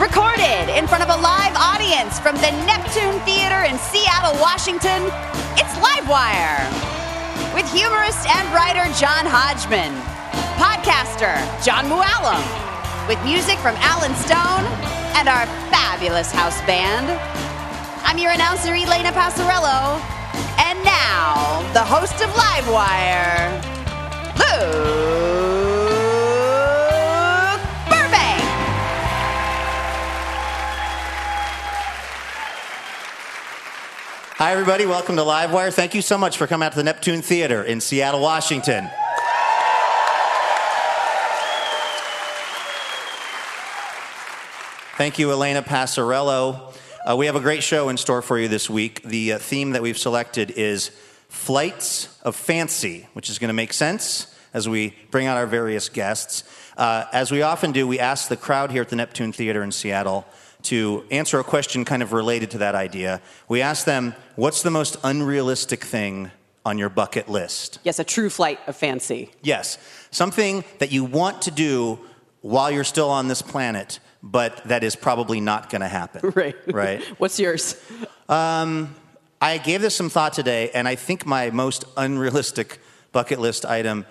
Recorded in front of a live audience from the Neptune Theater in Seattle, Washington, it's LiveWire with humorist and writer John Hodgman, podcaster John Muallim, with music from Alan Stone and our fabulous house band. I'm your announcer, Elena Passarello, and now the host of LiveWire, Lou. Hi, everybody. Welcome to LiveWire. Thank you so much for coming out to the Neptune Theater in Seattle, Washington. Thank you, Elena Passarello. We have a great show in store for you this week. The theme that we've selected is Flights of Fancy, which is going to make sense as we bring out our various guests. As we often do, we ask the crowd here at the Neptune Theater in Seattle to answer a question kind of related to that idea. We asked them, what's the most unrealistic thing on your bucket list? Yes, a true flight of fancy. Yes, something that you want to do while you're still on this planet, but that is probably not going to happen. Right. What's yours? I gave this some thought today, and I think my most unrealistic bucket list item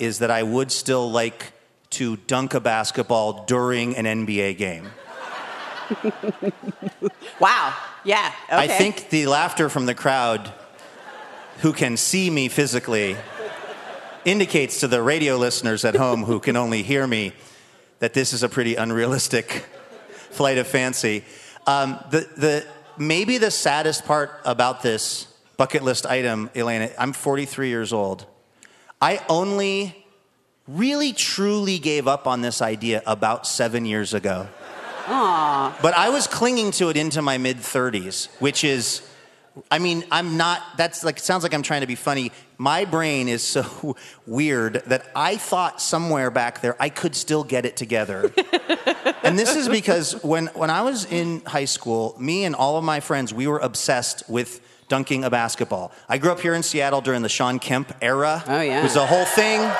is that I would still like to dunk a basketball during an NBA game. Wow. Yeah. Okay. I think the laughter from the crowd who can see me physically indicates to the radio listeners at home who can only hear me that this is a pretty unrealistic flight of fancy. Maybe the saddest part about this bucket list item, Elena, I'm 43 years old. I only really truly gave up on this idea about 7 years ago. Aww. But I was clinging to it into my mid-30s, which is, I mean, I'm not, that's like, it sounds like I'm trying to be funny. My brain is so weird that I thought somewhere back there I could still get it together. And this is because when I was in high school, me and all of my friends, we were obsessed with dunking a basketball. I grew up here in Seattle during the Shawn Kemp era. Oh, yeah. It was the whole thing.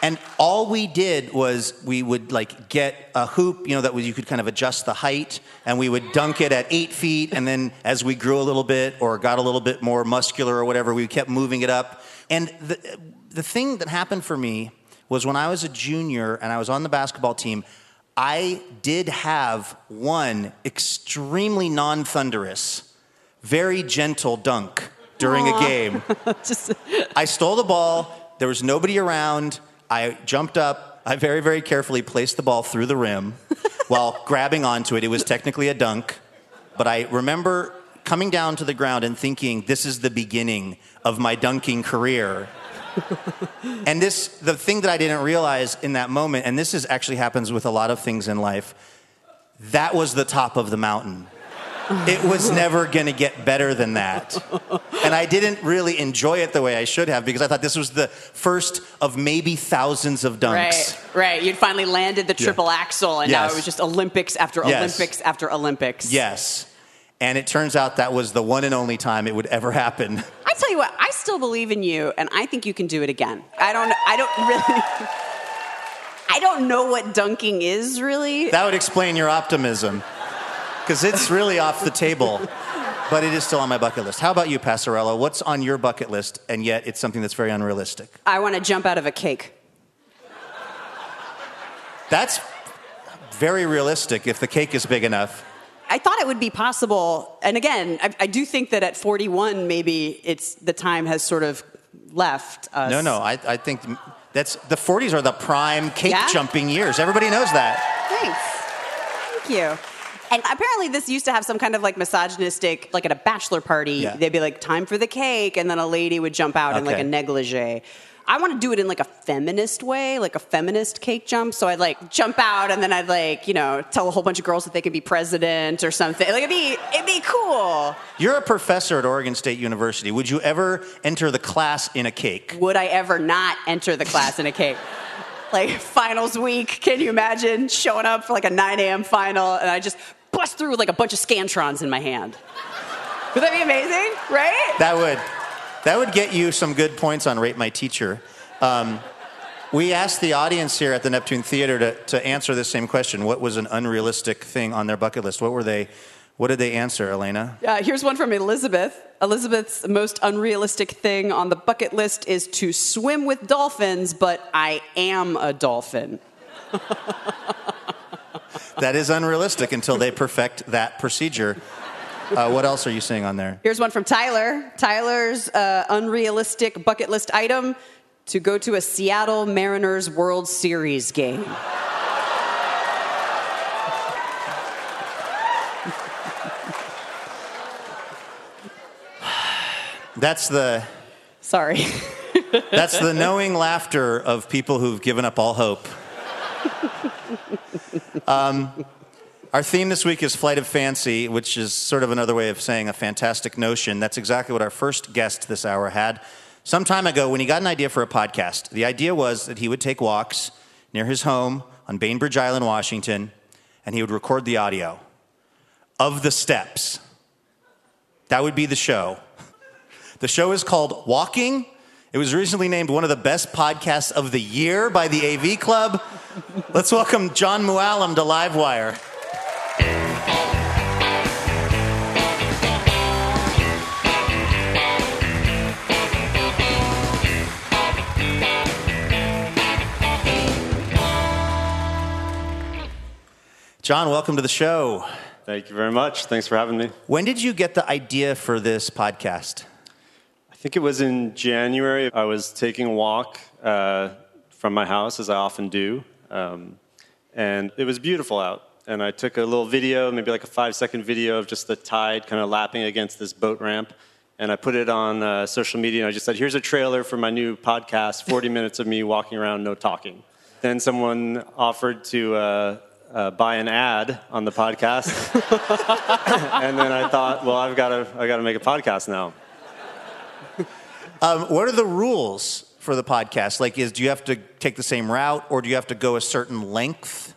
And all we did was we would, like, get a hoop, you know, that was, you could kind of adjust the height, and we would dunk it at 8 feet, and then as we grew a little bit or got a little bit more muscular or whatever, we kept moving it up. And the thing that happened for me was when I was a junior and I was on the basketball team, I did have one extremely non-thunderous, very gentle dunk during a game. I stole the ball. There was nobody around. I jumped up, I very, very carefully placed the ball through the rim while grabbing onto it. It was technically a dunk, but I remember coming down to the ground and thinking, this is the beginning of my dunking career. And the thing that I didn't realize in that moment, and this actually happens with a lot of things in life, that was the top of the mountain. It was never going to get better than that. And I didn't really enjoy it the way I should have because I thought this was the first of maybe thousands of dunks. Right, right. You'd finally landed the triple axel, and now it was just Olympics after Olympics after Olympics. Yes. And it turns out that was the one and only time it would ever happen. I tell you what, I still believe in you, and I think you can do it again. I don't really... I don't know what dunking is, really. That would explain your optimism. Because it's really off the table. But it is still on my bucket list. How about you, Passarella? What's on your bucket list, and yet it's something that's very unrealistic? I want to jump out of a cake. That's very realistic if the cake is big enough. I thought it would be possible. And again, I do think that at 41, maybe it's the time has sort of left us. No. I think... That's the 40s are the prime cake-jumping years. Everybody knows that. Thanks. Thank you. And apparently this used to have some kind of, like, misogynistic, like, at a bachelor party, they'd be like, time for the cake, and then a lady would jump out in, like, a negligee. I want to do it in, like, a feminist way, like a feminist cake jump. So I'd, like, jump out, and then I'd, like, you know, tell a whole bunch of girls that they could be president or something. Like, it'd be cool. You're a professor at Oregon State University. Would you ever enter the class in a cake? Would I ever not enter the class in a cake? Like, finals week, can you imagine showing up for, like, a 9 a.m. final, and I just bust through with, like, a bunch of Scantrons in my hand? Would that be amazing, right? That would get you some good points on Rate My Teacher. We asked the audience here at the Neptune Theater to answer this same question. What was an unrealistic thing on their bucket list? What did they answer, Elena? Here's one from Elizabeth. Elizabeth's most unrealistic thing on the bucket list is to swim with dolphins, but I am a dolphin. That is unrealistic until they perfect that procedure. What else are you seeing on there? Here's one from Tyler. Tyler's unrealistic bucket list item, to go to a Seattle Mariners World Series game. Sorry. That's the knowing laughter of people who've given up all hope. Our theme this week is Flight of Fancy, which is sort of another way of saying a fantastic notion. That's exactly what our first guest this hour had. Some time ago, when he got an idea for a podcast, the idea was that he would take walks near his home on Bainbridge Island, Washington, and he would record the audio of the steps. That would be the show. The show is called Walking. It was recently named one of the best podcasts of the year by the AV Club. Let's welcome John Muallim to LiveWire. John, welcome to the show. Thank you very much. Thanks for having me. When did you get the idea for this podcast? I think it was in January. I was taking a walk from my house, as I often do, and it was beautiful out. And I took a little video, maybe like a 5-second video of just the tide kind of lapping against this boat ramp, and I put it on social media, and I just said, here's a trailer for my new podcast, 40 minutes of me walking around, no talking. Then someone offered to... buy an ad on the podcast. And then I thought, well, I've got to make a podcast now. What are the rules for the podcast? Like, do you have to take the same route, or do you have to go a certain length?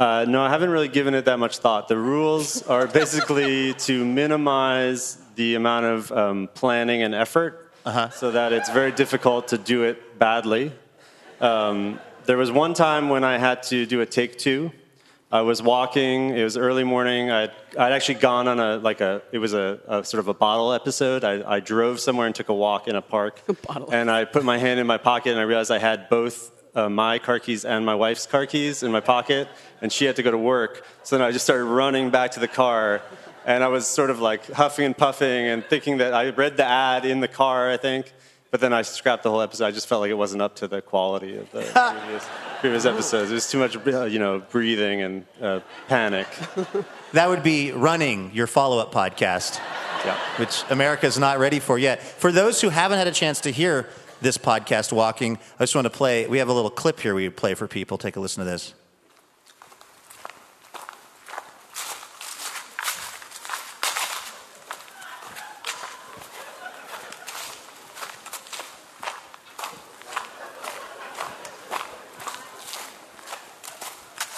No, I haven't really given it that much thought. The rules are basically to minimize the amount of planning and effort so that it's very difficult to do it badly. There was one time when I had to do a take two. I was walking, it was early morning, I'd actually gone on a sort of a bottle episode. I drove somewhere and took a walk in a park, and I put my hand in my pocket, and I realized I had both my car keys and my wife's car keys in my pocket, and she had to go to work, so then I just started running back to the car, and I was sort of like huffing and puffing and thinking that I read the ad in the car, I think, but then I scrapped the whole episode. I just felt like it wasn't up to the quality of the previous episodes. It was too much, breathing and panic. That would be Running, your follow-up podcast, which America's not ready for yet. For those who haven't had a chance to hear this podcast, Walking, I just want to play. We have a little clip here we play for people. Take a listen to this.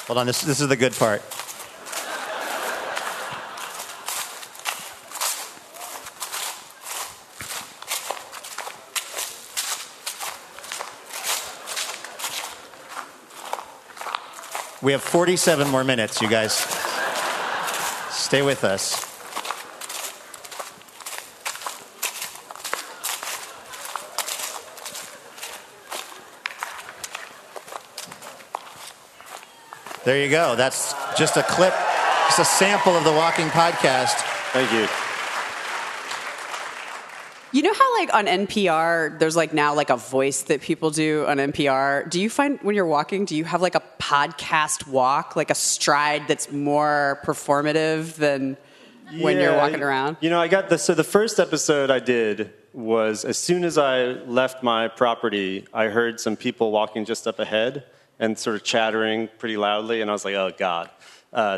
Hold on, this is the good part. We have 47 more minutes, you guys. Stay with us. There you go. That's just a clip. It's a sample of the Walking Podcast. Thank you. You know how, like, on NPR, there's, like, now, like, a voice that people do on NPR? Do you find, when you're walking, do you have, like, a podcast walk, like a stride that's more performative than when you're walking around? You know, I got so the first episode I did was as soon as I left my property, I heard some people walking just up ahead and sort of chattering pretty loudly, and I was like, oh, God.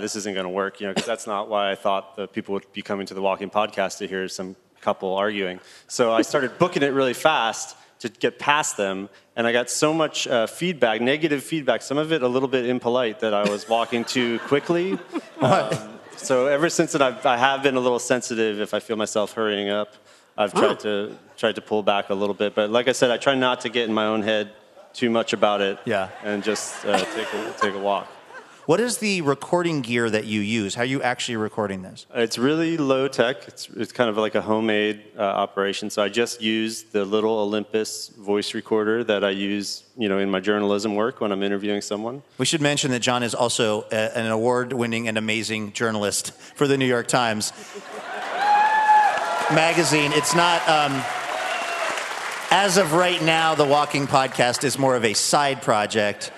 This isn't going to work, you know, because that's not why I thought that people would be coming to the Walking Podcast to hear some couple arguing. So I started booking it really fast to get past them, and I got so much feedback, negative feedback, some of it a little bit impolite, that I was walking too quickly. So ever since then, I have been a little sensitive. If I feel myself hurrying up, I've tried to pull back a little bit. But like I said, I try not to get in my own head too much about it, and just take a walk. What is the recording gear that you use? How are you actually recording this? It's really low tech. It's kind of like a homemade operation. So I just use the little Olympus voice recorder that I use, you know, in my journalism work when I'm interviewing someone. We should mention that John is also an award-winning and amazing journalist for the New York Times magazine. It's not. As of right now, the Walking Podcast is more of a side project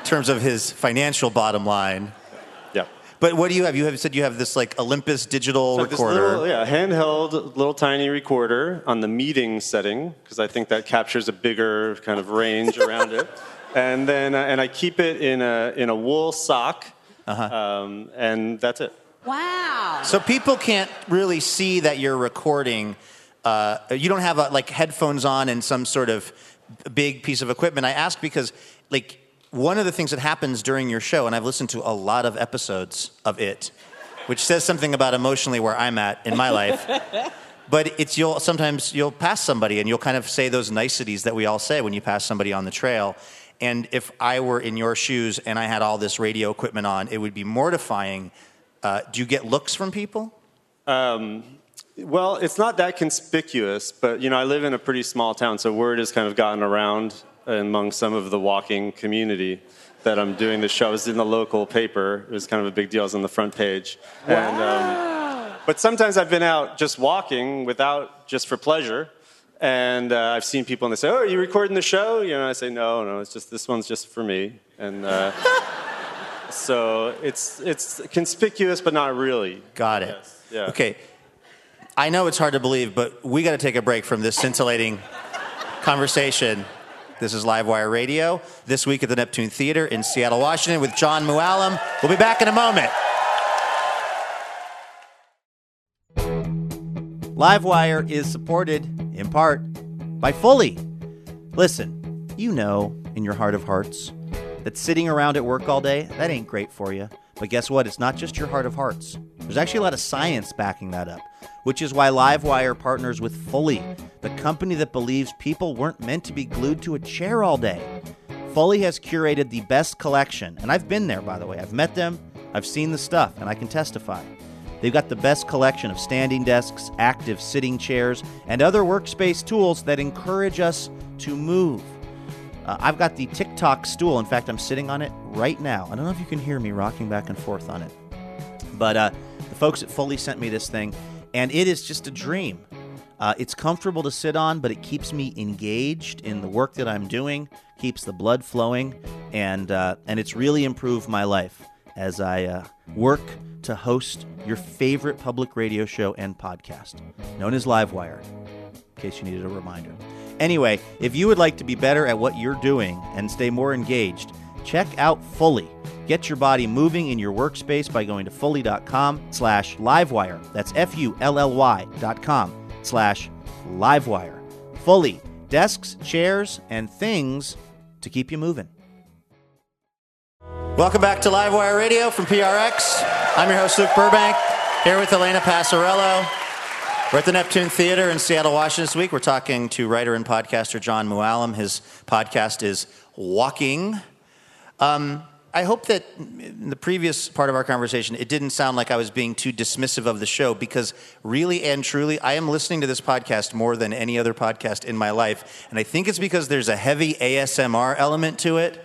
in terms of his financial bottom line. Yeah. But what do you have? You have said you have this, like, Olympus digital recorder. This little, handheld, little tiny recorder on the meeting setting, because I think that captures a bigger kind of range around it. And then, and I keep it in a wool sock, and that's it. Wow. So people can't really see that you're recording. You don't have, like, headphones on and some sort of big piece of equipment. I ask because, like, one of the things that happens during your show, and I've listened to a lot of episodes of it, which says something about emotionally where I'm at in my life, but it's sometimes you'll pass somebody and you'll kind of say those niceties that we all say when you pass somebody on the trail. And if I were in your shoes and I had all this radio equipment on, it would be mortifying. Do you get looks from people? Well, it's not that conspicuous, but, you know, I live in a pretty small town, so word has kind of gotten around among some of the walking community that I'm doing the show. I was in the local paper. It was kind of a big deal. I was on the front page. Wow. And, but sometimes I've been out just walking just for pleasure, and I've seen people and they say, oh, are you recording the show? You know, I say, no, it's just, this one's just for me. And so it's conspicuous, but not really. Got it. Yes. Yeah. Okay. I know it's hard to believe, but we got to take a break from this scintillating conversation. This is LiveWire Radio, this week at the Neptune Theater in Seattle, Washington, with John Muallim. We'll be back in a moment. LiveWire is supported, in part, by Fully. Listen, you know, in your heart of hearts, that sitting around at work all day, that ain't great for you. But guess what? It's not just your heart of hearts. There's actually a lot of science backing that up, which is why LiveWire partners with Fully, the company that believes people weren't meant to be glued to a chair all day. Fully has curated the best collection, and I've been there, by the way. I've met them, I've seen the stuff, and I can testify. They've got the best collection of standing desks, active sitting chairs, and other workspace tools that encourage us to move. I've got the TikTok stool. In fact, I'm sitting on it right now. I don't know if you can hear me rocking back and forth on it. But the folks at Fully sent me this thing, and it is just a dream. It's comfortable to sit on, but it keeps me engaged in the work that I'm doing, keeps the blood flowing, and it's really improved my life as I work to host your favorite public radio show and podcast, known as LiveWire, in case you needed a reminder. Anyway, if you would like to be better at what you're doing and stay more engaged, check out Fully. Get your body moving in your workspace by going to fully.com/livewire. That's fully.com/livewire. Fully. Desks, chairs, and things to keep you moving. Welcome back to LiveWire Radio from PRX. I'm your host, Luke Burbank, here with Elena Passarello. We're at the Neptune Theater in Seattle, Washington this week. We're talking to writer and podcaster John Mooallem. His podcast is Walking. I hope that in the previous part of our conversation, it didn't sound like I was being too dismissive of the show, because really and truly, I am listening to this podcast more than any other podcast in my life. And I think it's because there's a heavy ASMR element to it,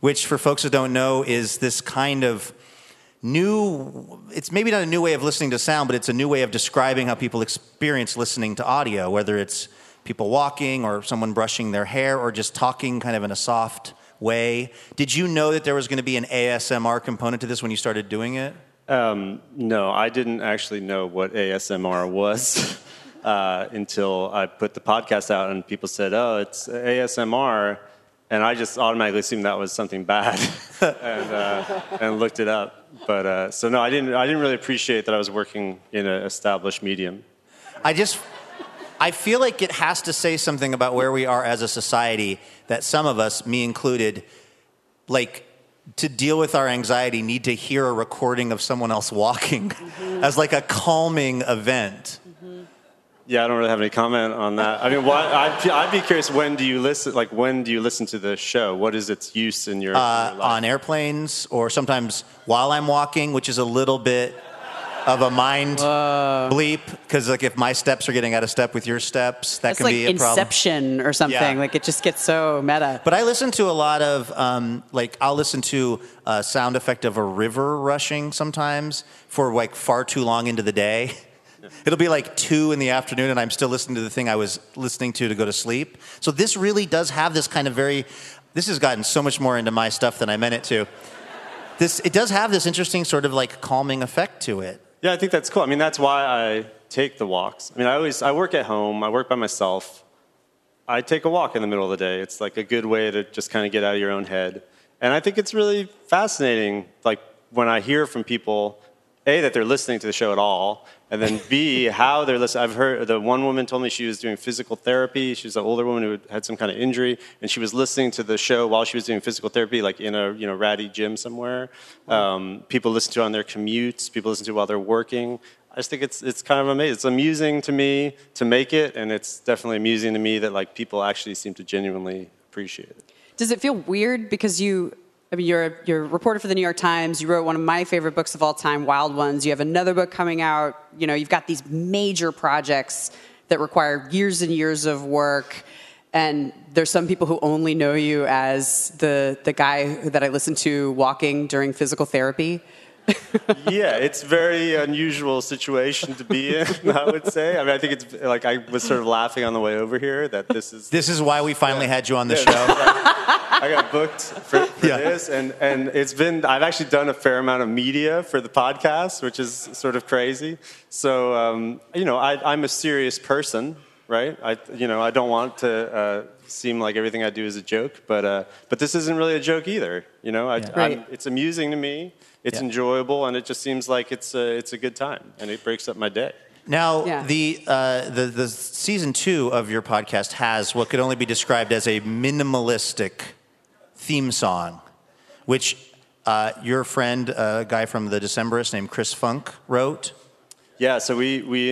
which for folks who don't know is this kind of new, it's maybe not a new way of listening to sound, but it's a new way of describing how people experience listening to audio, whether it's people walking or someone brushing their hair or just talking kind of in a soft way. Did you know that there was going to be an ASMR component to this when you started doing it? No, I didn't actually know what ASMR was until I put the podcast out and people said, oh, it's ASMR. And I just automatically assumed that was something bad and looked it up. But so no, I didn't really appreciate that I was working in an established medium. I feel like it has to say something about where we are as a society, that some of us, me included, like, to deal with our anxiety, need to hear a recording of someone else walking as like a calming event. Yeah, I don't really have any comment on that. I mean, I'd be curious, when do you listen to the show? What is its use in your life? On airplanes, or sometimes while I'm walking, which is a little bit of a mind bleep, because like if my steps are getting out of step with your steps, that can be a problem. It's like Inception or something. Yeah. Like it just gets so meta. But I listen to a lot of I'll listen to a sound effect of a river rushing sometimes for like far too long into the day. It'll be like 2 p.m, and I'm still listening to the thing I was listening to go to sleep. So this really does have this kind of this has gotten so much more into my stuff than I meant it to. It does have this interesting sort of like calming effect to it. Yeah, I think that's cool. I mean, that's why I take the walks. I mean, I work at home. I work by myself. I take a walk in the middle of the day. It's like a good way to just kind of get out of your own head. And I think it's really fascinating, like when I hear from people, A, that they're listening to the show at all, and then B, how they're listening. I've heard the one woman told me she was doing physical therapy. She was an older woman who had some kind of injury, and she was listening to the show while she was doing physical therapy, like in a ratty gym somewhere. People listen to it on their commutes. People listen to it while they're working. I just think it's kind of amazing. It's amusing to me to make it, and it's definitely amusing to me that like people actually seem to genuinely appreciate it. Does it feel weird because you're a reporter for the New York Times. You wrote one of my favorite books of all time, Wild Ones. You have another book coming out. You know, you've got these major projects that require years and years of work. And there's some people who only know you as the guy that I listened to walking during physical therapy. Yeah, it's a very unusual situation to be in, I would say. I mean, I think it's like I was sort of laughing on the way over here that This is why we finally had you on the show. I got booked for this, and it's been, I've actually done a fair amount of media for the podcast, which is sort of crazy. So, I'm a serious person, right? I don't want to seem like everything I do is a joke, but this isn't really a joke either. It's amusing to me. It's enjoyable, and it just seems like it's a good time, and it breaks up my day. Now, the season 2 of your podcast has what could only be described as a minimalistic theme song, which your friend, a guy from the Decemberists named Chris Funk, wrote. Yeah, so me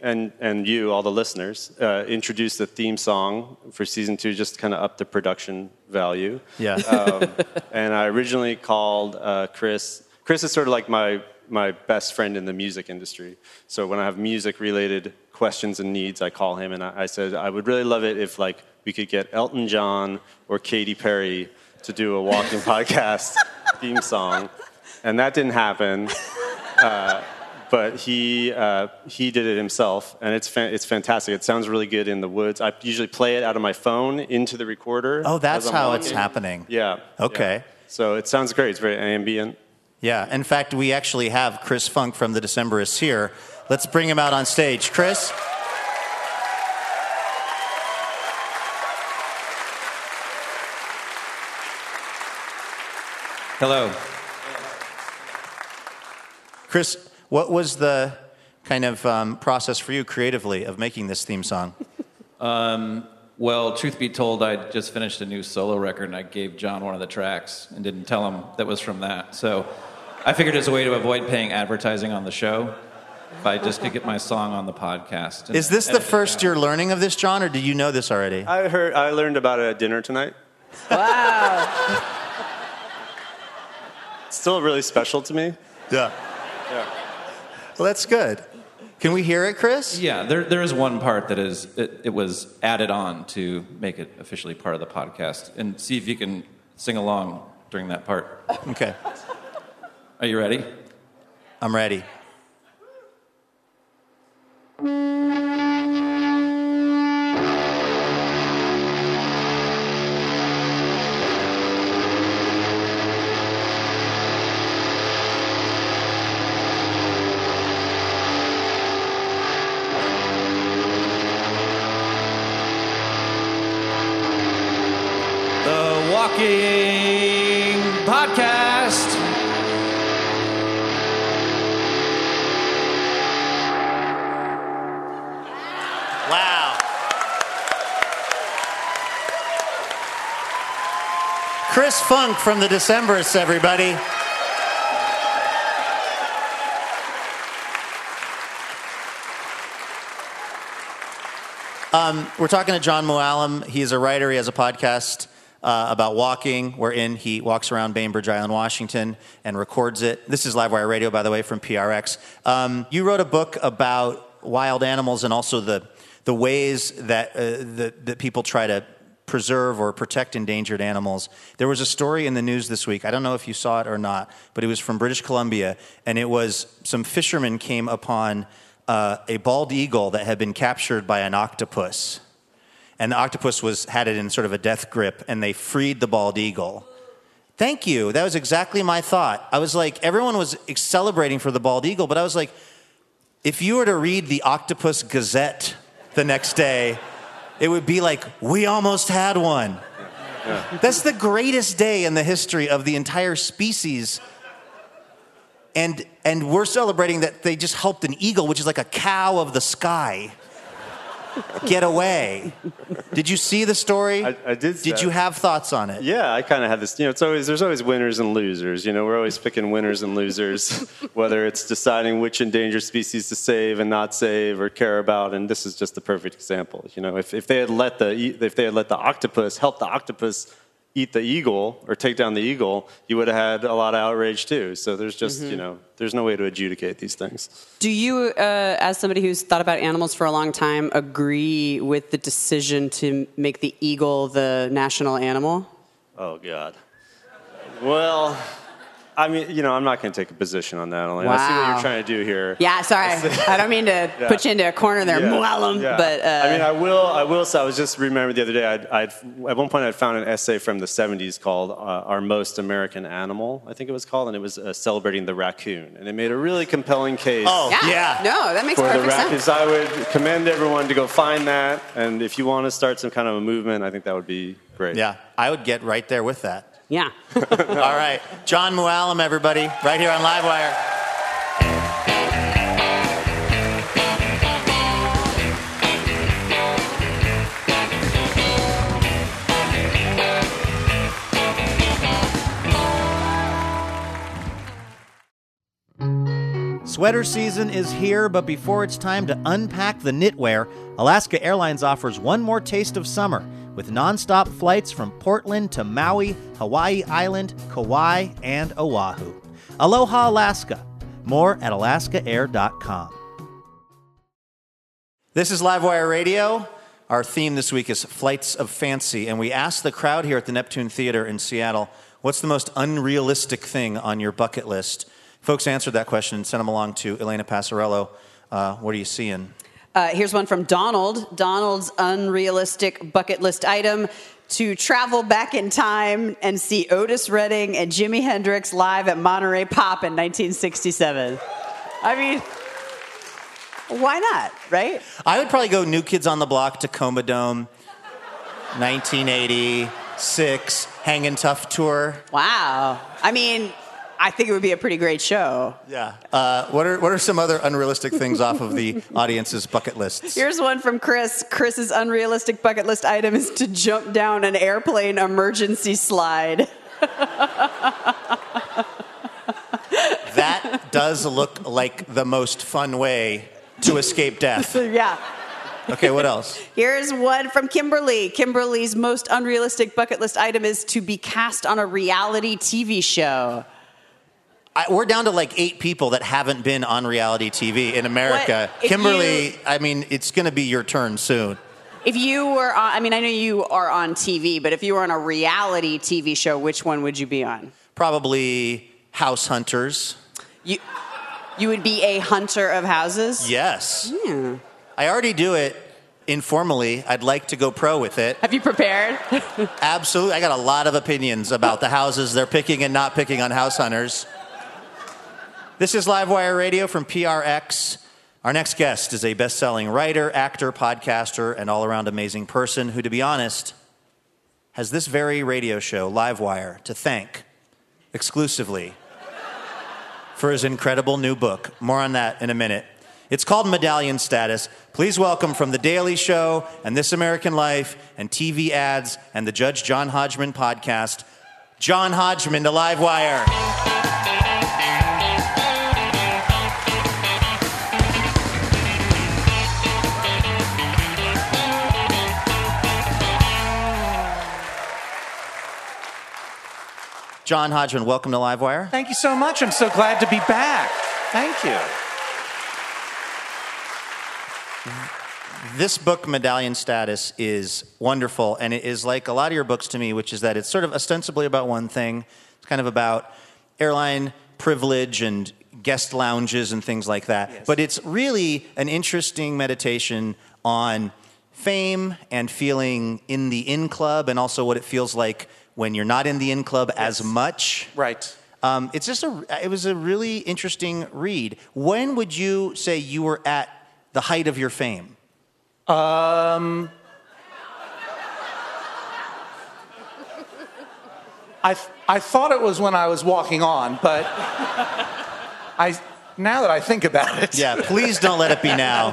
and you, all the listeners, introduced the theme song for season 2, just to kind of up the production value. Yeah. And I originally called Chris. Chris is sort of like my best friend in the music industry. So when I have music-related questions and needs, I call him, and I said, I would really love it if like we could get Elton John or Katy Perry to do a walking podcast theme song. And that didn't happen. But he did it himself, and it's fantastic. It sounds really good in the woods. I usually play it out of my phone into the recorder. Oh, that's how it's happening. Yeah. Okay. Yeah. So it sounds great. It's very ambient. Yeah. In fact, we actually have Chris Funk from the Decemberists here. Let's bring him out on stage. Chris? Hello. Chris, what was the kind of process for you creatively of making this theme song? Well, truth be told, I just finished a new solo record, and I gave John one of the tracks and didn't tell him that was from that. So I figured as a way to avoid paying advertising on the show, I just could get my song on the podcast. Is this the first you're learning of this, John, or do you know this already? I learned about it at dinner tonight. Wow. It's still really special to me. Yeah. Well, that's good. Can we hear it, Chris? Yeah, there is one part that is it was added on to make it officially part of the podcast. And see if you can sing along during that part. Okay. Are you ready? I'm ready. Podcast. Wow. Chris Funk from the Decemberists, everybody. We're talking to John Mooallem. He's a writer. He has a podcast about walking, wherein he walks around Bainbridge Island, Washington, and records it. This is LiveWire Radio, by the way, from PRX. You wrote a book about wild animals and also the ways that that people try to preserve or protect endangered animals. There was a story in the news this week. I don't know if you saw it or not, but it was from British Columbia, and it was some fishermen came upon a bald eagle that had been captured by an octopus. And the octopus had it in sort of a death grip, and they freed the bald eagle. Thank you. That was exactly my thought. I was like, everyone was celebrating for the bald eagle, but I was like, if you were to read the Octopus Gazette the next day, it would be like, we almost had one. Yeah. That's the greatest day in the history of the entire species. And we're celebrating that they just helped an eagle, which is like a cow of the sky, get away. Did you see the story? I did. Did you have thoughts on it? Yeah, I kind of had this. You know, there's always winners and losers. You know, we're always picking winners and losers, whether it's deciding which endangered species to save and not save or care about. And this is just the perfect example. You know, if they had let the octopus help the octopus eat the eagle or take down the eagle, you would have had a lot of outrage too. So there's just, you know, there's no way to adjudicate these things. Do you, as somebody who's thought about animals for a long time, agree with the decision to make the eagle the national animal? Oh, God. Well, I mean, you know, I'm not going to take a position on that. Wow. I see what you're trying to do here. Yeah, sorry. I don't mean to put you into a corner there, Mooallem. Yeah. But I mean, I will. So I was just remembering the other day. At one point, I'd found an essay from the '70s called "Our Most American Animal," I think it was called, and it was celebrating the raccoon, and it made a really compelling case. Oh, yeah. No, that makes perfect sense. For the raccoons, I would commend everyone to go find that, and if you want to start some kind of a movement, I think that would be great. Yeah, I would get right there with that. Yeah. All right. John Mooallem, everybody, right here on LiveWire. Sweater season is here, but before it's time to unpack the knitwear, Alaska Airlines offers one more taste of summer with nonstop flights from Portland to Maui, Hawaii Island, Kauai, and Oahu. Aloha, Alaska. More at alaskaair.com. This is LiveWire Radio. Our theme this week is Flights of Fancy, and we asked the crowd here at the Neptune Theater in Seattle, what's the most unrealistic thing on your bucket list? Folks answered that question and sent them along to Elena Passarello. What are you seeing? Here's one from Donald. Donald's unrealistic bucket list item: to travel back in time and see Otis Redding and Jimi Hendrix live at Monterey Pop in 1967. I mean, why not, right? I would probably go New Kids on the Block, Tacoma Dome, 1986, Hangin' Tough Tour. Wow. I mean, I think it would be a pretty great show. Yeah. What are some other unrealistic things off of the audience's bucket lists? Here's one from Chris. Chris's unrealistic bucket list item is to jump down an airplane emergency slide. That does look like the most fun way to escape death. Yeah. Okay, what else? Here's one from Kimberly. Kimberly's most unrealistic bucket list item is to be cast on a reality TV show. We're down to like 8 people that haven't been on reality TV in America. Kimberly, it's going to be your turn soon. If you were on, I know you are on TV, but if you were on a reality TV show, which one would you be on? Probably House Hunters. You would be a hunter of houses? Yes. Hmm. I already do it informally. I'd like to go pro with it. Have you prepared? Absolutely. I got a lot of opinions about the houses they're picking and not picking on House Hunters. This is LiveWire Radio from PRX. Our next guest is a best-selling writer, actor, podcaster, and all-around amazing person who, to be honest, has this very radio show, LiveWire, to thank exclusively for his incredible new book. More on that in a minute. It's called Medallion Status. Please welcome from The Daily Show and This American Life and TV ads and the Judge John Hodgman podcast, John Hodgman to LiveWire. John Hodgman, welcome to LiveWire. Thank you so much. I'm so glad to be back. Thank you. This book, Medallion Status, is wonderful, and it is like a lot of your books to me, which is that it's sort of ostensibly about one thing. It's kind of about airline privilege and guest lounges and things like that. Yes. But it's really an interesting meditation on fame and feeling in the in-club, and also what it feels like when you're not in the in-club as much. Right. It was a really interesting read. When would you say you were at the height of your fame? I thought it was when I was walking on, but now that I think about it. Yeah, please don't let it be now.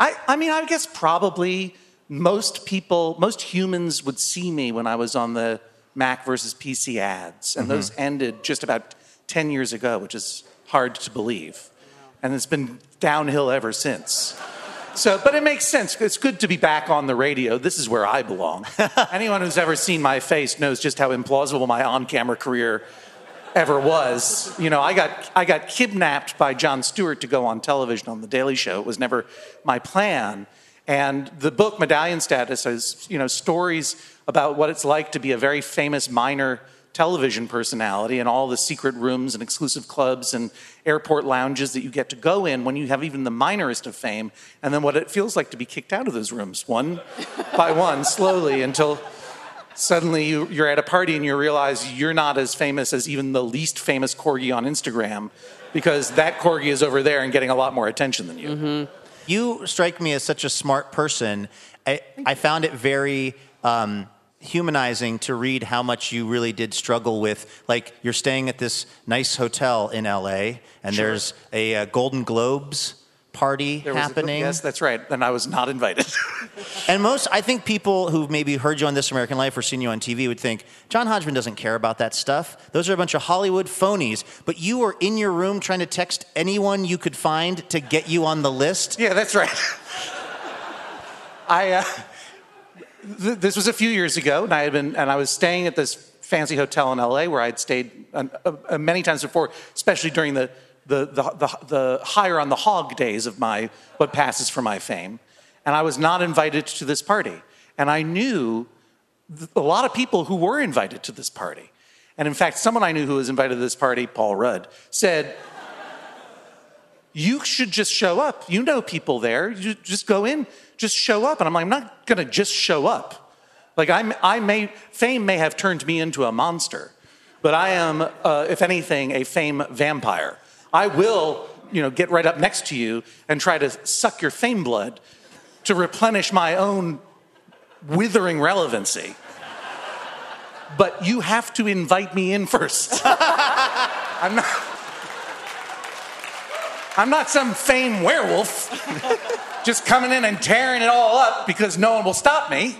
I guess probably most humans would see me when I was on the Mac versus PC ads, and those ended just about 10 years ago, which is hard to believe. And it's been downhill ever since. So, but it makes sense. It's good to be back on the radio. This is where I belong. Anyone who's ever seen my face knows just how implausible my on-camera career ever was. You know, I got kidnapped by Jon Stewart to go on television on The Daily Show. It was never my plan. And the book Medallion Status is, stories about what it's like to be a very famous minor television personality and all the secret rooms and exclusive clubs and airport lounges that you get to go in when you have even the minorest of fame, and then what it feels like to be kicked out of those rooms one by one, slowly, until suddenly you're at a party and you realize you're not as famous as even the least famous corgi on Instagram, because that corgi is over there and getting a lot more attention than you. Mm-hmm. You strike me as such a smart person. I found it very humanizing to read how much you really did struggle with, like, you're staying at this nice hotel in LA, and there's a Golden Globes party happening. Yes, that's right. And I was not invited. And I think people who maybe heard you on This American Life or seen you on TV would think, John Hodgman doesn't care about that stuff. Those are a bunch of Hollywood phonies. But you were in your room trying to text anyone you could find to get you on the list. Yeah, that's right. This was a few years ago, and I was staying at this fancy hotel in LA where I'd stayed many times before, especially during the higher on the hog days of what passes for my fame. And I was not invited to this party, and I knew a lot of people who were invited to this party. And in fact, someone I knew who was invited to this party, Paul Rudd, said, "You should just show up. You know people there. You just go in. Just show up." And I'm like, I'm not going to just show up. Like, fame may have turned me into a monster, but I am, if anything, a fame vampire. I will, get right up next to you and try to suck your fame blood to replenish my own withering relevancy. But you have to invite me in first. I'm not some fame werewolf just coming in and tearing it all up because no one will stop me.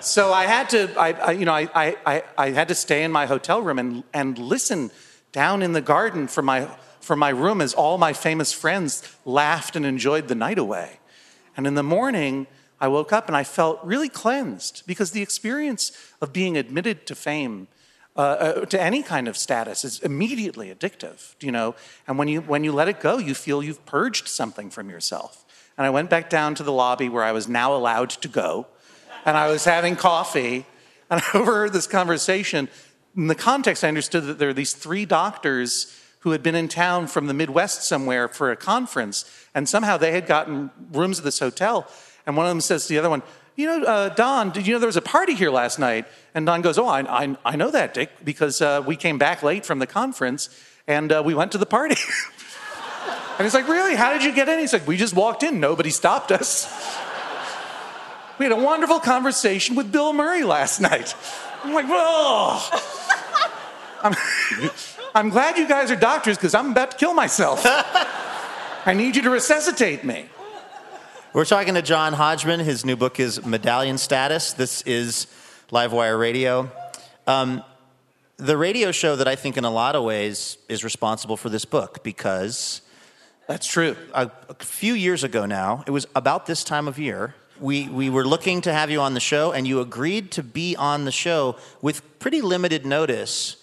So I had to, I had to stay in my hotel room and listen down in the garden from my room as all my famous friends laughed and enjoyed the night away. And in the morning, I woke up and I felt really cleansed because the experience of being admitted to fame, to any kind of status, is immediately addictive, you know. And when you let it go, you feel you've purged something from yourself. And I went back down to the lobby where I was now allowed to go, and I was having coffee, and I overheard this conversation. In the context, I understood that there were these three doctors who had been in town from the Midwest somewhere for a conference, and somehow they had gotten rooms at this hotel. And one of them says to the other one, you know, Don, did you know there was a party here last night? And Don goes, oh, I know that, Dick, because we came back late from the conference, and we went to the party. And he's like, really? How did you get in? He's like, we just walked in. Nobody stopped us. We had a wonderful conversation with Bill Murray last night. I'm like, whoa. I'm glad you guys are doctors because I'm about to kill myself. I need you to resuscitate me. We're talking to John Hodgman. His new book is Medallion Status. This is LiveWire Radio. The radio show that I think in a lot of ways is responsible for this book because... That's true. A few years ago now, it was about this time of year, we were looking to have you on the show, and you agreed to be on the show with pretty limited notice.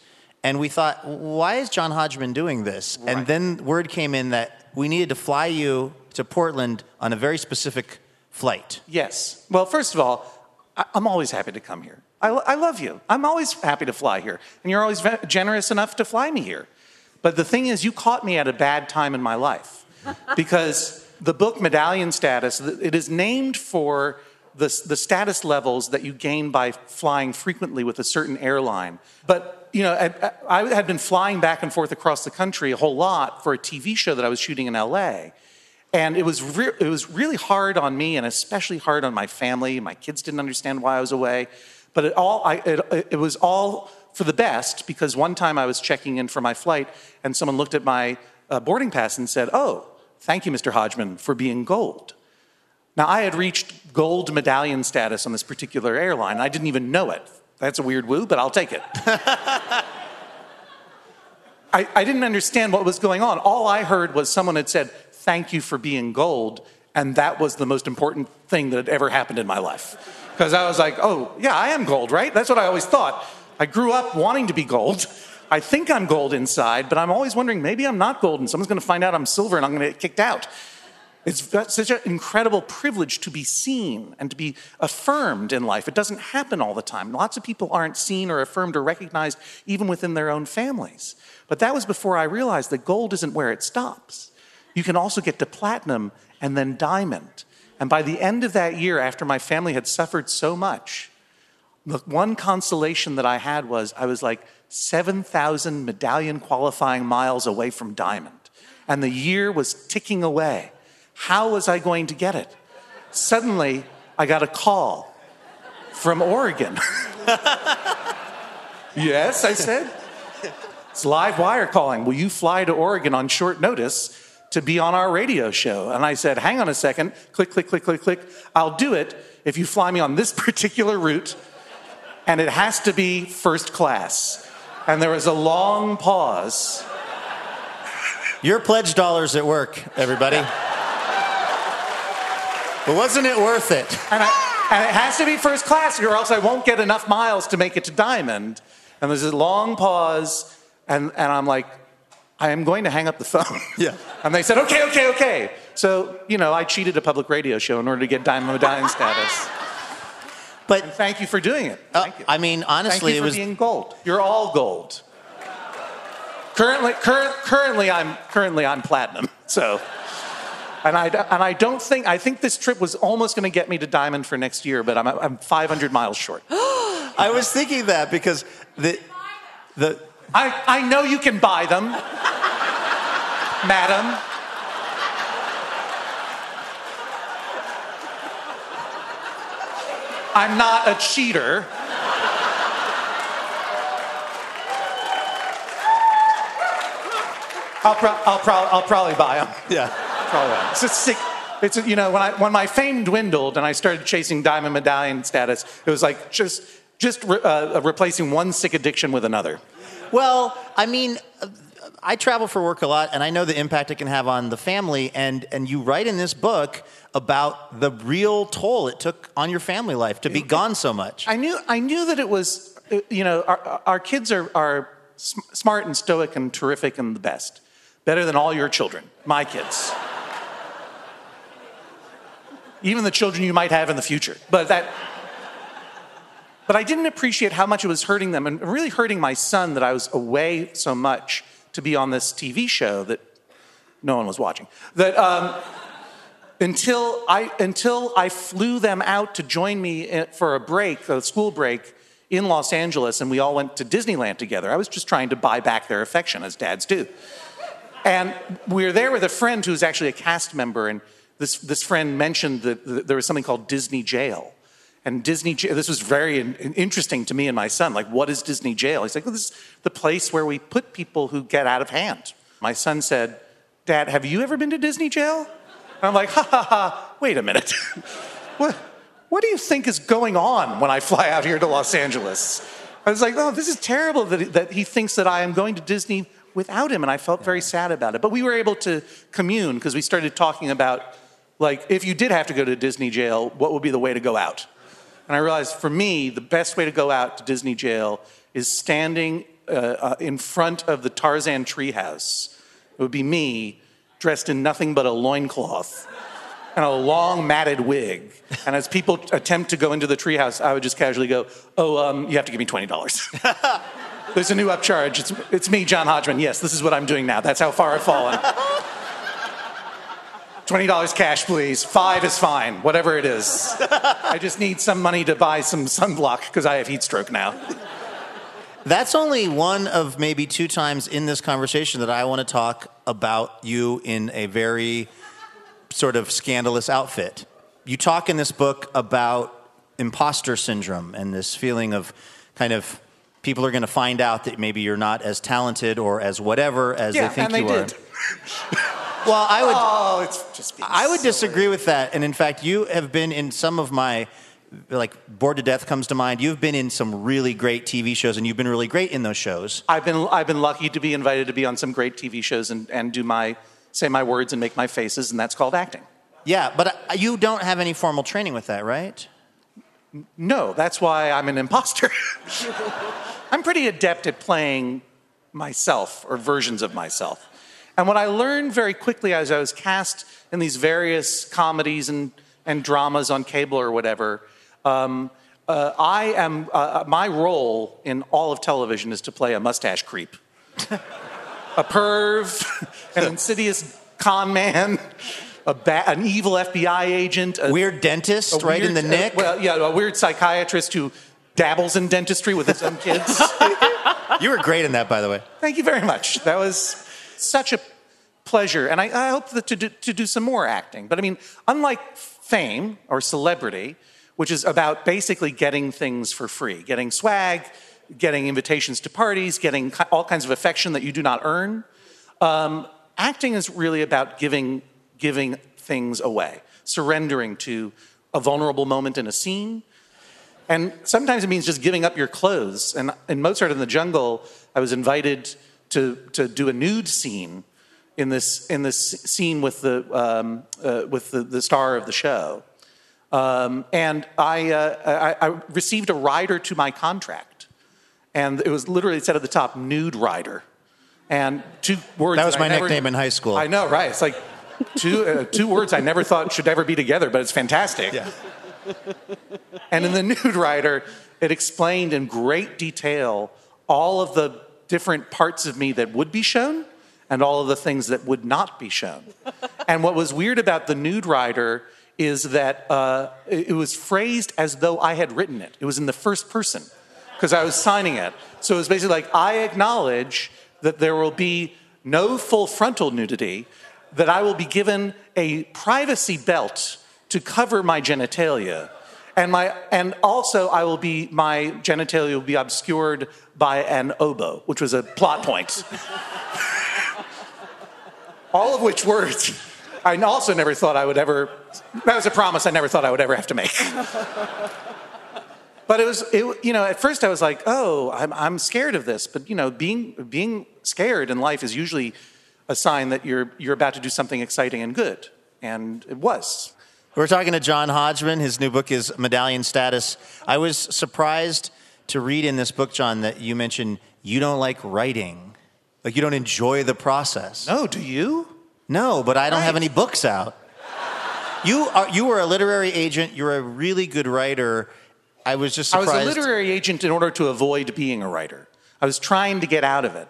And we thought, why is John Hodgman doing this? Right. And then word came in that we needed to fly you to Portland on a very specific flight. Yes. Well, first of all, I'm always happy to come here. I love you. I'm always happy to fly here. And you're always generous enough to fly me here. But the thing is, you caught me at a bad time in my life. Because the book Medallion Status, it is named for the status levels that you gain by flying frequently with a certain airline. But, you know, I had been flying back and forth across the country a whole lot for a TV show that I was shooting in L.A., and it was really hard on me, and especially hard on my family. My kids didn't understand why I was away, but it was all for the best because one time I was checking in for my flight, and someone looked at my boarding pass and said, "Oh, thank you, Mr. Hodgman, for being gold." Now I had reached gold medallion status on this particular airline. I didn't even know it. That's a weird woo, but I'll take it. I didn't understand what was going on. All I heard was someone had said, "Thank you for being gold," and that was the most important thing that had ever happened in my life. Because I was like, oh, yeah, I am gold, right? That's what I always thought. I grew up wanting to be gold. I think I'm gold inside, but I'm always wondering, maybe I'm not gold, and someone's going to find out I'm silver, and I'm going to get kicked out. It's got such an incredible privilege to be seen and to be affirmed in life. It doesn't happen all the time. Lots of people aren't seen or affirmed or recognized, even within their own families. But that was before I realized that gold isn't where it stops. You can also get to platinum and then diamond. And by the end of that year, after my family had suffered so much, the one consolation that I had was I was like 7,000 medallion qualifying miles away from diamond. And the year was ticking away. How was I going to get it? Suddenly, I got a call from Oregon. Yes, I said. It's LiveWire calling. Will you fly to Oregon on short notice to be on our radio show? And I said, hang on a second, click, click, click, click, click. I'll do it if you fly me on this particular route, and it has to be first class. And there was a long pause. Your pledge dollars at work, everybody. But wasn't it worth it? And it has to be first class, or else I won't get enough miles to make it to diamond. And there's a long pause, and I'm like, I am going to hang up the phone. Yeah. And they said, okay. So, you know, I cheated a public radio show in order to get Diamond Medallion status. But and thank you for doing it. Thank you. I mean, honestly, it was... Thank you for being gold. You're all gold. Currently I'm platinum, so... And I don't think... I think this trip was almost going to get me to diamond for next year, but I'm 500 miles short. I was thinking that because I know you can buy them, madam. I'm not a cheater. I'll probably buy them. Yeah, probably. It's a sick. It's a, you know, when my fame dwindled and I started chasing diamond medallion status, it was like just replacing one sick addiction with another. Well, I mean, I travel for work a lot, and I know the impact it can have on the family. And you write in this book about the real toll it took on your family life to be gone so much. I knew that it was. You know, our kids are smart and stoic and terrific and the best, better than all your children, my kids. Even the children you might have in the future. But I didn't appreciate how much it was hurting them, and really hurting my son, that I was away so much to be on this TV show that no one was watching. That until I flew them out to join me for a break, a school break in Los Angeles, and we all went to Disneyland together. I was just trying to buy back their affection, as dads do. And we were there with a friend who was actually a cast member, and this friend mentioned that there was something called Disney Jail. And Disney Jail, this was very interesting to me and my son. Like, what is Disney Jail? He's like, well, this is the place where we put people who get out of hand. My son said, Dad, have you ever been to Disney Jail? And I'm like, ha, ha, ha, wait a minute. What do you think is going on when I fly out here to Los Angeles? I was like, oh, this is terrible that he thinks that I am going to Disney without him. And I felt very sad about it. But we were able to commune, because we started talking about, like, if you did have to go to Disney Jail, what would be the way to go out? And I realized, for me, the best way to go out to Disney Jail is standing in front of the Tarzan treehouse. It would be me, dressed in nothing but a loincloth and a long matted wig. And as people attempt to go into the treehouse, I would just casually go, you have to give me $20. There's a new upcharge. It's me, John Hodgman. Yes, this is what I'm doing now. That's how far I've fallen. $20 cash, please. $5 is fine, whatever it is. I just need some money to buy some sunblock because I have heat stroke now. That's only one of maybe two times in this conversation that I want to talk about you in a very sort of scandalous outfit. You talk in this book about imposter syndrome and this feeling of kind of people are going to find out that maybe you're not as talented or as whatever as they think you are. Yeah, and they did. Well, I would. Oh, it's just being I would silly. Disagree with that, and in fact, you have been in some of my, like, Bored to Death comes to mind. You've been in some really great TV shows, and you've been really great in those shows. I've been lucky to be invited to be on some great TV shows and do my say my words and make my faces, and that's called acting. Yeah, but you don't have any formal training with that, right? No, that's why I'm an imposter. I'm pretty adept at playing myself or versions of myself. And what I learned very quickly as I was cast in these various comedies and dramas on cable or whatever, my role in all of television is to play a mustache creep. A perv, an insidious con man, an evil FBI agent. A weird dentist, right in the neck? A weird psychiatrist who dabbles in dentistry with his own kids. You were great in that, by the way. Thank you very much. That was such a pleasure, and I hope that to do some more acting. But I mean, unlike fame or celebrity, which is about basically getting things for free, getting swag, getting invitations to parties, getting all kinds of affection that you do not earn, acting is really about giving things away, surrendering to a vulnerable moment in a scene. And sometimes it means just giving up your clothes. And in Mozart in the Jungle, I was invited to do a nude scene in this scene with the star of the show, and I received a rider to my contract, and it was literally said at the top, nude rider, and two words that was my nickname in high school. I know, right? It's like two words I never thought should ever be together, but it's fantastic. Yeah. And in the nude rider, it explained in great detail all of the different parts of me that would be shown and all of the things that would not be shown. And what was weird about the nude rider is that it was phrased as though I had written it. It was in the first person because I was signing it. So it was basically like, I acknowledge that there will be no full frontal nudity, that I will be given a privacy belt to cover my genitalia. And also, my genitalia will be obscured by an oboe, which was a plot point. All of which words I also never thought I would ever... That was a promise I never thought I would ever have to make. But it was, you know, at first I was like, oh, I'm scared of this. But, you know, being scared in life is usually a sign that you're about to do something exciting and good. And it was. We're talking to John Hodgman. His new book is Medallion Status. I was surprised to read in this book, John, that you mentioned you don't like writing. Like, you don't enjoy the process. No, do you? No, but I don't have any books out. You were a literary agent. You're a really good writer. I was just surprised. I was a literary agent in order to avoid being a writer. I was trying to get out of it.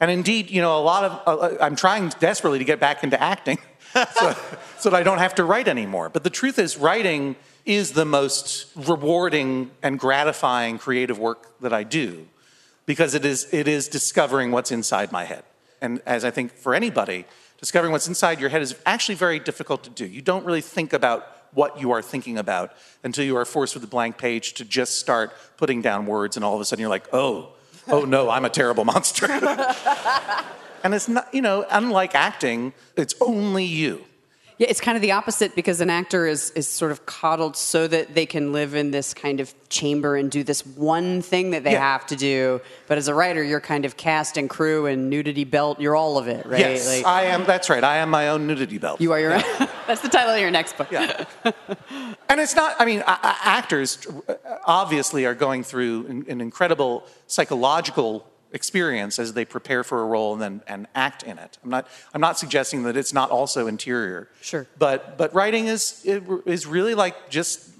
And indeed, you know, a lot of... I'm trying desperately to get back into acting. So that I don't have to write anymore. But the truth is, writing is the most rewarding and gratifying creative work that I do, because it is discovering what's inside my head. And as I think for anybody, discovering what's inside your head is actually very difficult to do. You don't really think about what you are thinking about until you are forced with a blank page to just start putting down words, and all of a sudden you're like, oh no, I'm a terrible monster. And it's not, you know, unlike acting, it's only you. Yeah, it's kind of the opposite, because an actor is sort of coddled so that they can live in this kind of chamber and do this one thing that they have to do. But as a writer, you're kind of cast and crew and nudity belt. You're all of it, right? Yes, like, I am. That's right. I am my own nudity belt. You are your own. That's the title of your next book. Yeah. And it's not, I mean, actors obviously are going through an incredible psychological experience as they prepare for a role and then act in it. I'm not suggesting that it's not also interior. Sure. But writing is really like just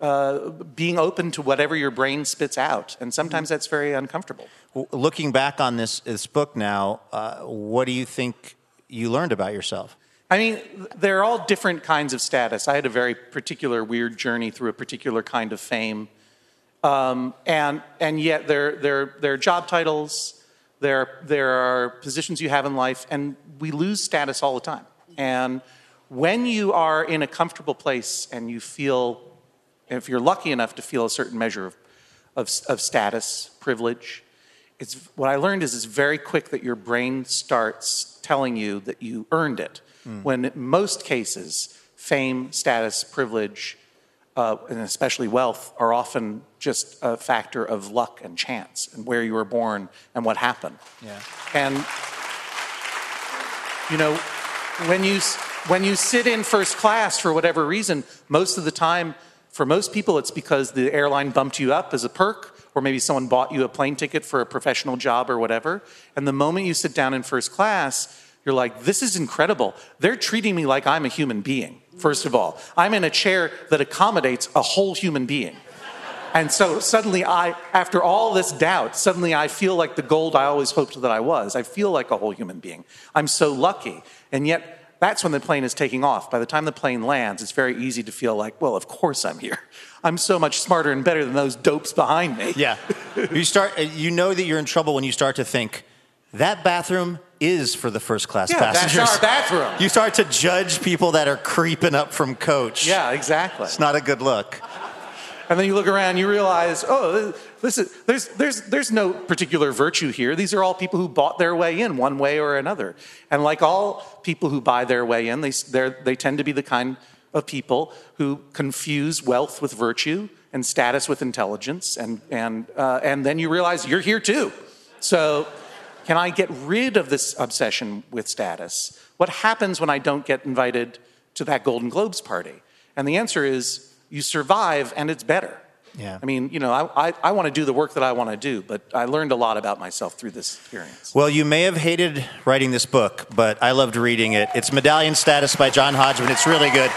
being open to whatever your brain spits out, and sometimes that's very uncomfortable. Looking back on this book now, what do you think you learned about yourself? I mean, they're all different kinds of status. I had a very particular weird journey through a particular kind of fame. And yet there are job titles, there are positions you have in life, and we lose status all the time. And when you are in a comfortable place and you feel, if you're lucky enough to feel a certain measure of status, privilege, what I learned is it's very quick that your brain starts telling you that you earned it. Mm. When in most cases, fame, status, privilege, and especially wealth, are often just a factor of luck and chance and where you were born and what happened. Yeah. And, you know, when you sit in first class for whatever reason, most of the time, for most people, it's because the airline bumped you up as a perk, or maybe someone bought you a plane ticket for a professional job or whatever. And the moment you sit down in first class, you're like, this is incredible. They're treating me like I'm a human being, first of all. I'm in a chair that accommodates a whole human being. And so suddenly after all this doubt, suddenly I feel like the gold I always hoped that I was. I feel like a whole human being. I'm so lucky. And yet that's when the plane is taking off. By the time the plane lands, it's very easy to feel like, well, of course I'm here. I'm so much smarter and better than those dopes behind me. Yeah. You know that you're in trouble when you start to think, that bathroom is for the first class passengers. That's our bathroom. You start to judge people that are creeping up from coach. Yeah, exactly. It's not a good look. And then you look around, you realize, oh, this is, there's no particular virtue here. These are all people who bought their way in one way or another. And like all people who buy their way in, they tend to be the kind of people who confuse wealth with virtue and status with intelligence. And then you realize you're here too. So... can I get rid of this obsession with status? What happens when I don't get invited to that Golden Globes party? And the answer is, you survive and it's better. Yeah. I mean, you know, I want to do the work that I want to do, but I learned a lot about myself through this experience. Well, you may have hated writing this book, but I loved reading it. It's Medallion Status by John Hodgman. It's really good.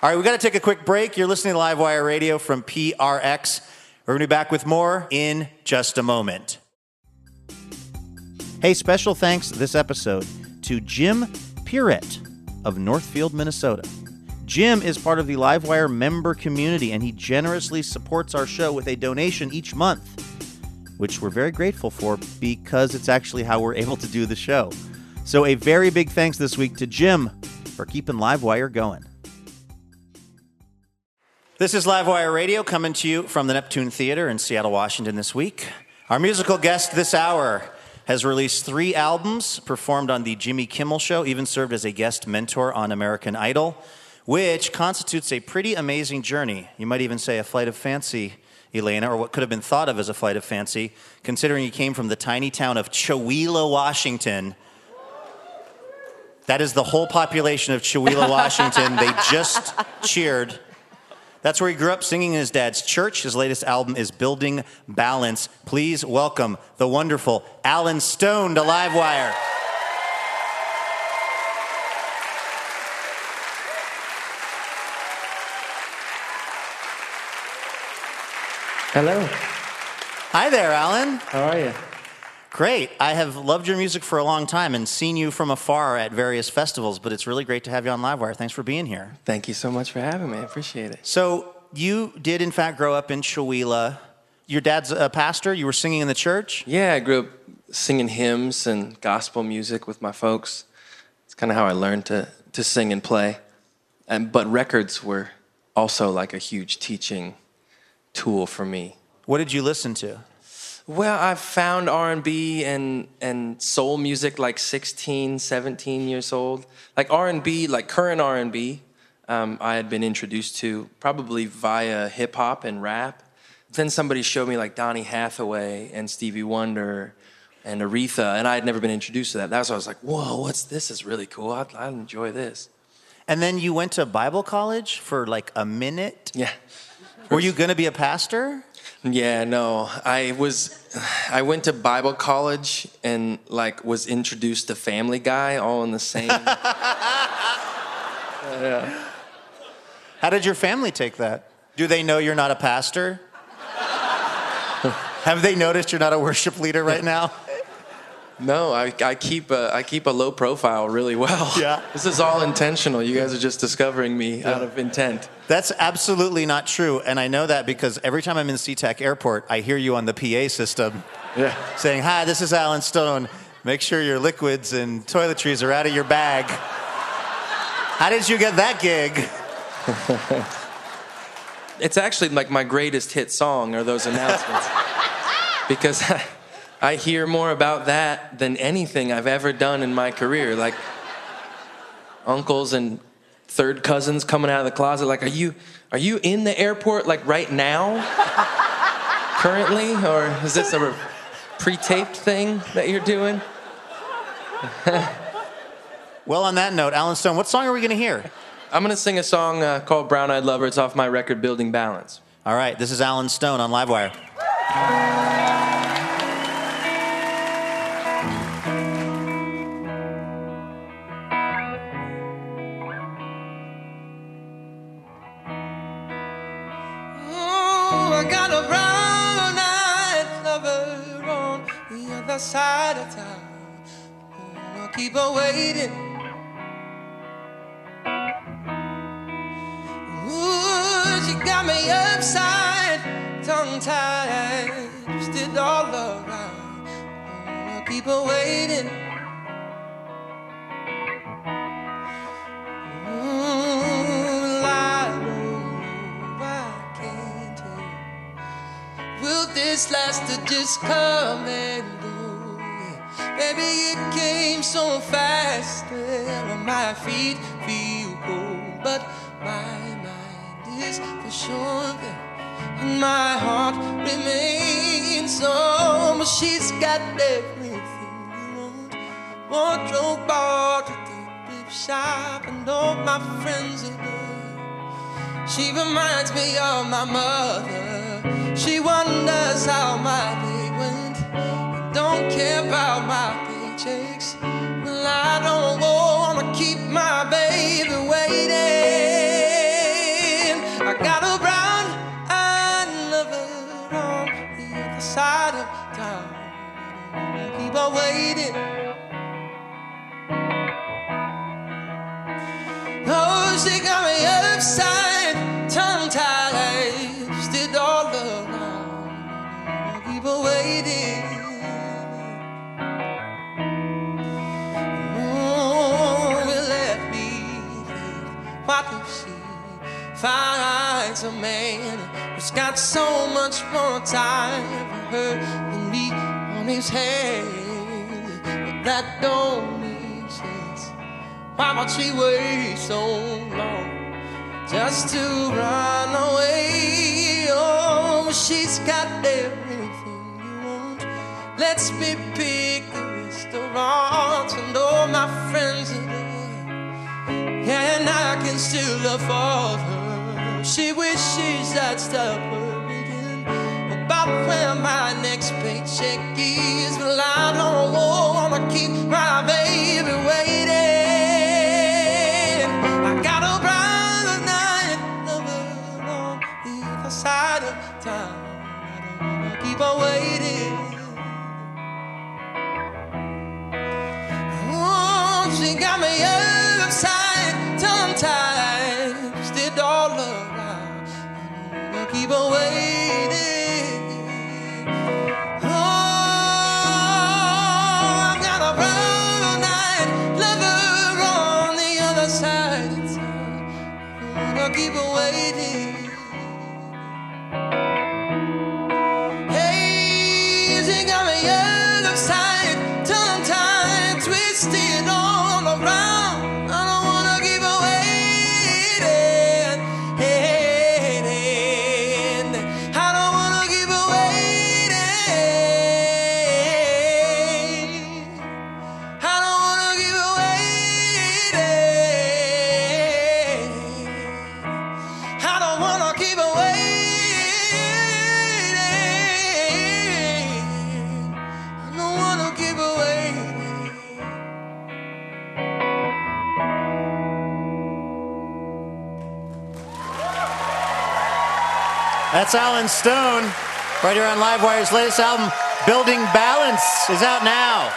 All right, we've got to take a quick break. You're listening to LiveWire Radio from PRX. We're going to be back with more in just a moment. Hey, special thanks this episode to Jim Pirrett of Northfield, Minnesota. Jim is part of the LiveWire member community, and he generously supports our show with a donation each month, which we're very grateful for because it's actually how we're able to do the show. So a very big thanks this week to Jim for keeping LiveWire going. This is LiveWire Radio coming to you from the Neptune Theater in Seattle, Washington this week. Our musical guest this hour has released 3 albums, performed on the Jimmy Kimmel Show, even served as a guest mentor on American Idol, which constitutes a pretty amazing journey. You might even say a flight of fancy, Elena, or what could have been thought of as a flight of fancy, considering he came from the tiny town of Chihuahua, Washington. That is the whole population of Chihuahua, Washington. They just cheered. That's where he grew up, singing in his dad's church. His latest album is Building Balance. Please welcome the wonderful Alan Stone to LiveWire. Hello. Hi there, Alan. How are you? Great. I have loved your music for a long time and seen you from afar at various festivals, but it's really great to have you on LiveWire. Thanks for being here. Thank you so much for having me. I appreciate it. So you did, in fact, grow up in Chihuahua. Your dad's a pastor. You were singing in the church? Yeah, I grew up singing hymns and gospel music with my folks. It's kind of how I learned to sing and play. But records were also like a huge teaching tool for me. What did you listen to? Well, I found R&B and soul music like 16, 17 years old. Like R&B, like current R&B, I had been introduced to probably via hip hop and rap. Then somebody showed me like Donny Hathaway and Stevie Wonder and Aretha, and I had never been introduced to that. That's why I was like, whoa, what's this? It's really cool. I enjoy this. And then you went to Bible college for like a minute? Yeah. Were you going to be a pastor? Yeah, no, I went to Bible college and like was introduced to Family Guy all in the same. How did your family take that? Do they know you're not a pastor? Have they noticed you're not a worship leader right now? No, I keep a low profile really well. Yeah. This is all intentional. You guys are just discovering me out of intent. That's absolutely not true, and I know that because every time I'm in SeaTac Airport, I hear you on the PA system saying, hi, this is Alan Stone. Make sure your liquids and toiletries are out of your bag. How did you get that gig? It's actually like my greatest hit song are those announcements. Because I hear more about that than anything I've ever done in my career. Like uncles and third cousins coming out of the closet. Like, are you in the airport like right now? Currently? Or is this a pre-taped thing that you're doing? Well, on that note, Alan Stone, what song are we going to hear? I'm going to sing a song called Brown-Eyed Lover. It's off my record, Building Balance. All right. This is Alan Stone on LiveWire. Side of town, oh, I'll keep on waiting. Ooh, she got me upside, tongue-tied, twisted all around. Oh, I'll keep on waiting. Ooh, I don't know, I can't tell. Will this last to just come and go? Maybe it came so fast that my feet feel cold, but my mind is for sure there, and my heart remains on. But she's got everything you want. Wardrobe bought at the thrift shop, and all my friends adore. She reminds me of my mother. She wonders how my day went. Don't care about my paychecks. Well, I don't wanna keep my baby waiting. I got a brown-eyed lover on the other side of town. Keep on waiting. Oh, she got me upside, tongue-tied, stood all around. Keep on waiting. What if she finds as a man who's got so much more time for her than me on his hand. But that don't make sense. Why would she wait so long just to run away? Oh, she's got everything you want. Let's be pick the restaurants and all my friends are there. Yeah, and I can still afford her. She wishes I'd stop worrying about where my next paycheck is. Well, I don't wanna keep my baby waiting. I got a brown-eyed lover on the other side of town. I don't wanna keep her waiting. Oh, she got me upside, tongue-tied, twisted all around. Keep on waiting. Oh, I've got a brown-eyed lover on the other side of town. I'll keep on waiting. Hey, she got me out of sight, tongue-tied, twisted all around. I don't wanna keep on waiting. Hey. That's Alan Stone, right here on LiveWire's latest album, Building Balance, is out now.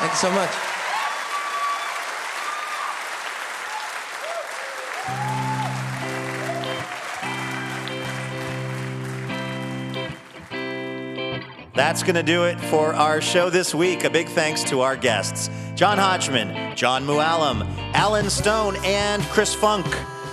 Thank you so much. That's going to do it for our show this week. A big thanks to our guests, John Hodgman, John Muallim, Alan Stone, and Chris Funk.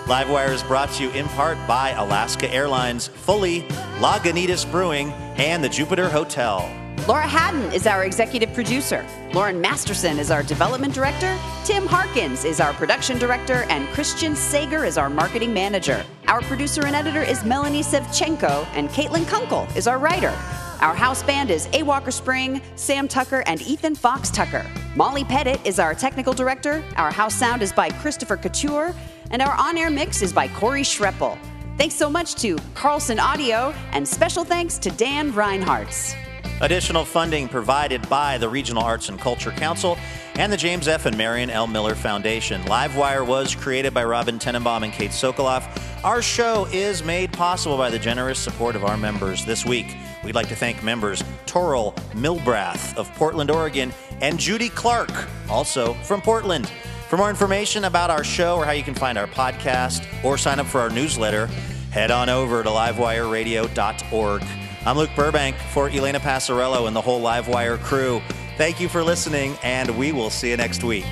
LiveWire is brought to you in part by Alaska Airlines, Fully, Lagunitas Brewing, and the Jupiter Hotel. Laura Haddon is our executive producer. Lauren Masterson is our development director. Tim Harkins is our production director. And Christian Sager is our marketing manager. Our producer and editor is Melanie Sevchenko. And Caitlin Kunkel is our writer. Our house band is A. Walker Spring, Sam Tucker, and Ethan Fox Tucker. Molly Pettit is our technical director. Our house sound is by Christopher Couture. And our on-air mix is by Corey Schreppel. Thanks so much to Carlson Audio, and special thanks to Dan Reinhartz. Additional funding provided by the Regional Arts and Culture Council and the James F. and Marion L. Miller Foundation. LiveWire was created by Robin Tenenbaum and Kate Sokoloff. Our show is made possible by the generous support of our members this week. We'd like to thank members Torrell Milbrath of Portland, Oregon, and Judy Clark, also from Portland. For more information about our show or how you can find our podcast or sign up for our newsletter, head on over to livewireradio.org. I'm Luke Burbank for Elena Passarello and the whole LiveWire crew. Thank you for listening, and we will see you next week.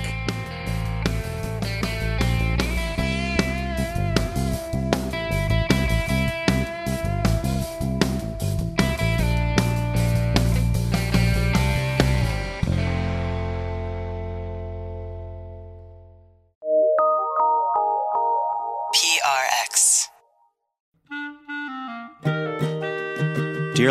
Dear